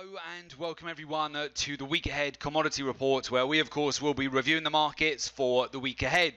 Hello and welcome everyone to the Week Ahead Commodity Report, where we of course will be reviewing the markets for the week ahead.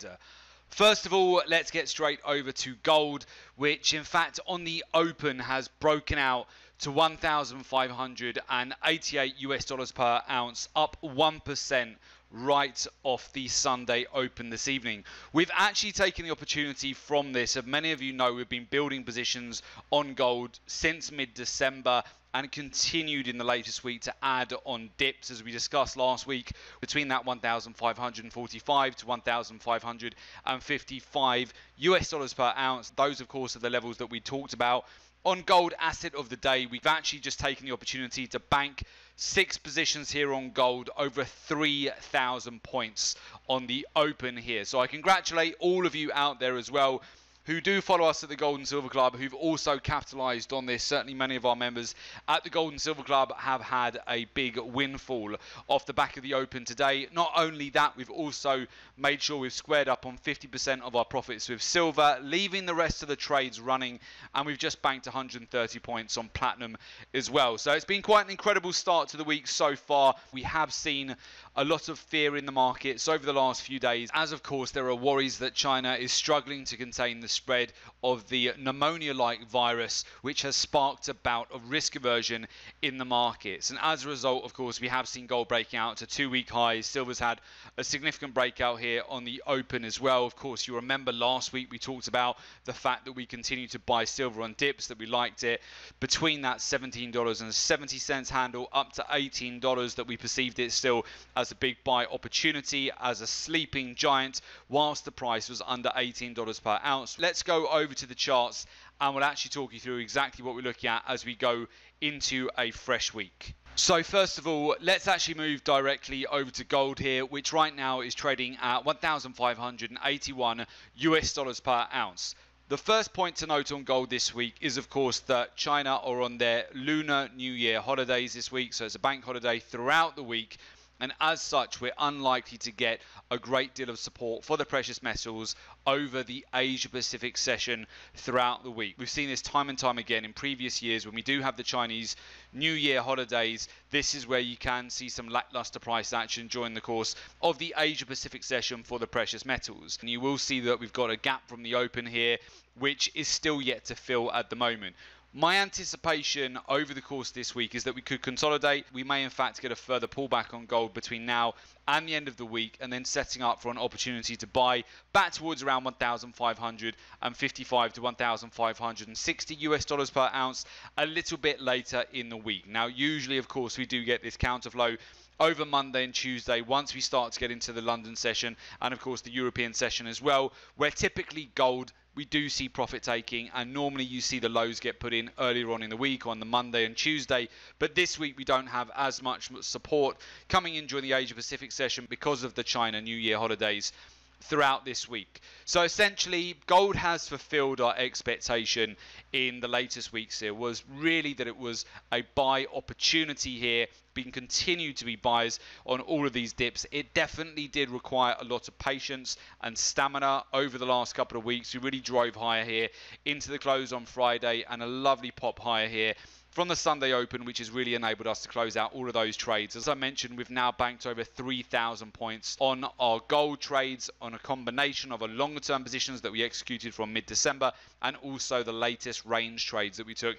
First of all, let's get straight over to gold, which in fact on the open has broken out to $1,588 per ounce, up 1%. Right off the Sunday open this evening. We've actually taken the opportunity from this. As many of you know, we've been building positions on gold since mid-December and continued in the latest week to add on dips, as we discussed last week, between that $1,545 to $1,555 per ounce. Those, of course, are the levels that we talked about. On gold asset of the day, we've actually just taken the opportunity to bank six positions here on gold over 3,000 points on the open here. So I congratulate all of you out there as well who do follow us at the Gold and Silver Club, who've also capitalised on this. Certainly many of our members at the Gold and Silver Club have had a big windfall off the back of the open today. Not only that, we've also made sure we've squared up on 50% of our profits with silver, leaving the rest of the trades running, and we've just banked 130 points on platinum as well. So it's been quite an incredible start to the week so far. We have seen a lot of fear in the markets over the last few days, as of course there are worries that China is struggling to contain the spread of the pneumonia-like virus, which has sparked a bout of risk aversion in the markets. And as a result, of course, we have seen gold breaking out to two-week highs. Silver's had a significant breakout here on the open as well. Of course, you remember last week we talked about the fact that we continue to buy silver on dips, that we liked it between that $17.70 handle up to $18, that we perceived it still as a big buy opportunity, as a sleeping giant, whilst the price was under $18 per ounce. Let's go over to the charts and we'll actually talk you through exactly what we're looking at as we go into a fresh week. So first of all, let's actually move directly over to gold here, which right now is trading at $1,581 per ounce. The first point to note on gold this week is, of course, that China are on their Lunar New Year holidays this week, so it's a bank holiday throughout the week. And as such, we're unlikely to get a great deal of support for the precious metals over the Asia-Pacific session throughout the week. We've seen this time and time again in previous years when we do have the Chinese New Year holidays. This is where you can see some lackluster price action during the course of the Asia-Pacific session for the precious metals. And you will see that we've got a gap from the open here, which is still yet to fill at the moment. My anticipation over the course this week is that we could consolidate. We may in fact get a further pullback on gold between now and the end of the week, and then setting up for an opportunity to buy back towards around $1,555 to $1,560 US dollars per ounce a little bit later in the week. Now, usually, of course, we do get this counterflow over Monday and Tuesday once we start to get into the London session and, of course, the European session as well, where typically gold, we do see profit taking, and normally you see the lows get put in earlier on in the week on the Monday and Tuesday. But this week we don't have as much support coming in during the Asia-Pacific session because of the China New Year holidays throughout this week. So essentially, gold has fulfilled our expectation in the latest weeks. Here was really that it was a buy opportunity here, being continued to be buys on all of these dips. It definitely did require a lot of patience and stamina over the last couple of weeks. We really drove higher here into the close on Friday and a lovely pop higher here from the Sunday open, which has really enabled us to close out all of those trades. As I mentioned, we've now banked over 3,000 points on our gold trades on a combination of a longer term positions that we executed from mid-December and also the latest range trades that we took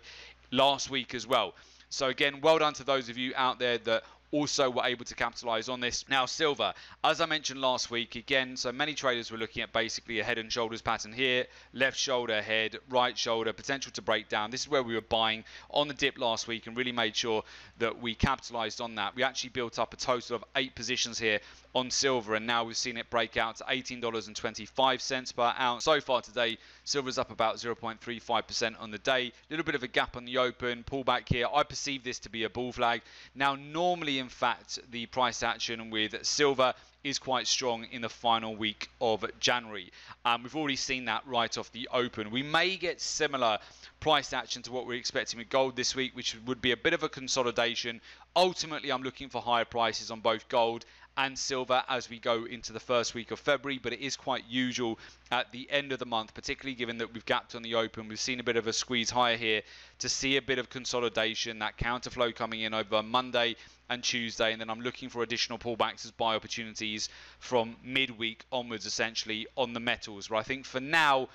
last week as well. So again, well done to those of you out there that also were able to capitalize on this. Now silver, as I mentioned last week, again, so many traders were looking at basically a head and shoulders pattern here, left shoulder, head, right shoulder, potential to break down. This is where we were buying on the dip last week and really made sure that we capitalized on that. We actually built up a total of 8 positions here on silver, and now we've seen it break out to $18.25 per ounce. So far today, silver's up about 0.35% on the day. A little bit of a gap on the open, pullback here. I perceive this to be a bull flag. Now normally, in fact, the price action with silver is quite strong in the final week of January. We've already seen that right off the open. We may get similar price action to what we're expecting with gold this week, which would be a bit of a consolidation. Ultimately, I'm looking for higher prices on both gold and silver as we go into the first week of February, but it is quite usual at the end of the month, particularly given that we've gapped on the open. We've seen a bit of a squeeze higher here to see a bit of consolidation, that counterflow coming in over Monday and Tuesday, and then I'm looking for additional pullbacks as buy opportunities from midweek onwards, essentially, on the metals, where I think for now,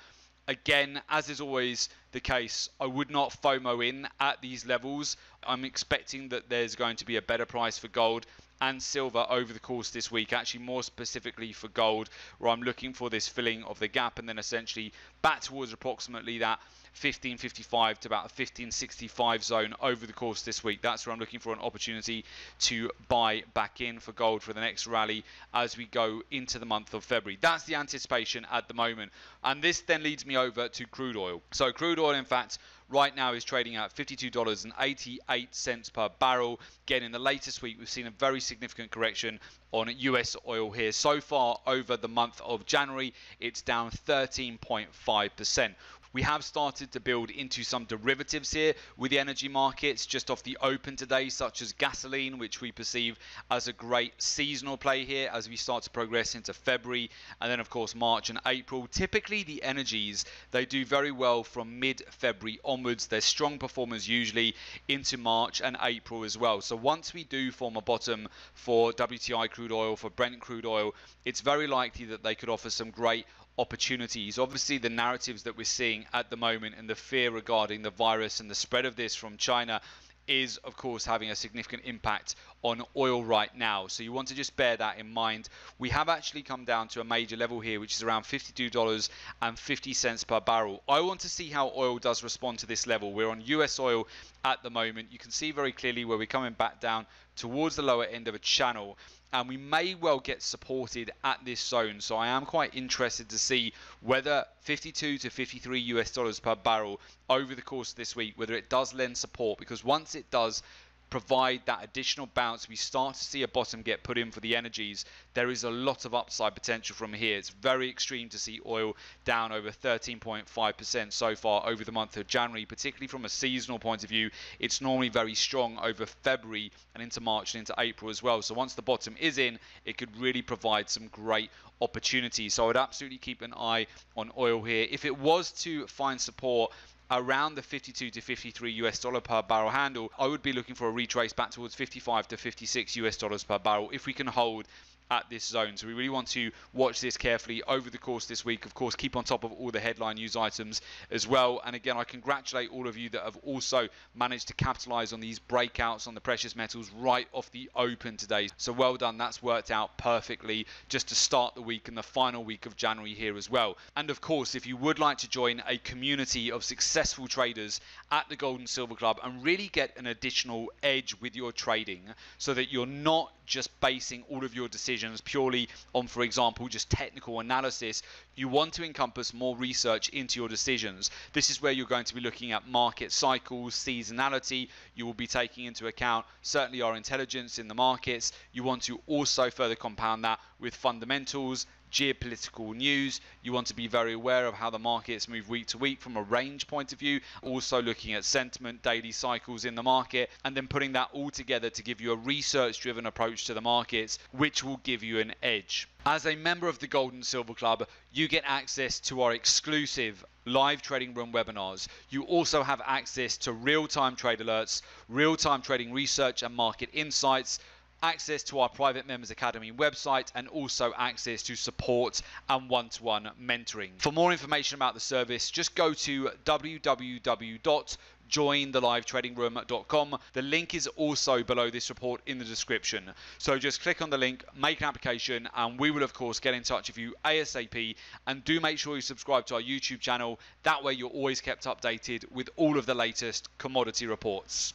again, as is always the case, I would not FOMO in at these levels. I'm expecting that there's going to be a better price for gold and silver over the course this week, actually more specifically for gold, where I'm looking for this filling of the gap and then essentially back towards approximately that 1555 to about 1565 zone over the course this week. That's where I'm looking for an opportunity to buy back in for gold for the next rally as we go into the month of February. That's the anticipation at the moment, and this then leads me over to crude oil. So crude oil, in fact, right now is trading at $52.88 per barrel. Again, in the latest week, we've seen a very significant correction on US oil here. So far over the month of January, it's down 13.5%. We have started to build into some derivatives here with the energy markets just off the open today, such as gasoline, which we perceive as a great seasonal play here as we start to progress into February, and then of course March and April. Typically the energies, they do very well from mid-February onwards. They're strong performers usually into March and April as well. So once we do form a bottom for WTI crude oil, for Brent crude oil, it's very likely that they could offer some great opportunities. Obviously, the narratives that we're seeing at the moment and the fear regarding the virus and the spread of this from China is, of course, having a significant impact on oil right now. So you want to just bear that in mind. We have actually come down to a major level here, which is around $52.50 per barrel. I want to see how oil does respond to this level. We're on US oil at the moment. You can see very clearly where we're coming back down towards the lower end of a channel, and we may well get supported at this zone. So I am quite interested to see whether $52 to $53 per barrel over the course of this week, whether it does lend support, because once it does provide that additional bounce, we start to see a bottom get put in for the energies. There is a lot of upside potential from here. It's very extreme to see oil down over 13.5% so far over the month of January, particularly from a seasonal point of view. It's normally very strong over February and into March and into April as well. So once the bottom is in, it could really provide some great opportunities. So I would absolutely keep an eye on oil here. If it was to find support around the $52 to $53 per barrel handle, I would be looking for a retrace back towards $55 to $56 per barrel if we can hold at this zone. So we really want to watch this carefully over the course this week. Of course, keep on top of all the headline news items as well. And again, I congratulate all of you that have also managed to capitalize on these breakouts on the precious metals right off the open today. So well done. That's worked out perfectly just to start the week and the final week of January here as well. And of course, if you would like to join a community of successful traders at the Gold and Silver Club and really get an additional edge with your trading so that you're not just basing all of your decisions purely on, for example, just technical analysis, you want to encompass more research into your decisions. This is where you're going to be looking at market cycles, seasonality. You will be taking into account certainly our intelligence in the markets. You want to also further compound that with fundamentals, geopolitical news. You want to be very aware of how the markets move week to week from a range point of view, also looking at sentiment, daily cycles in the market, and then putting that all together to give you a research-driven approach to the markets, which will give you an edge. As a member of the Gold and Silver Club, you get access to our exclusive live trading room webinars. You also have access to real-time trade alerts, real-time trading research and market insights, access to our private members academy website, and also access to support and one-to-one mentoring. For more information about the service, just go to www.jointhelivestradingroom.com. The link is also below this report in the description. So just click on the link, make an application, and we will of course get in touch with you ASAP. And do make sure you subscribe to our YouTube channel. That way you're always kept updated with all of the latest commodity reports.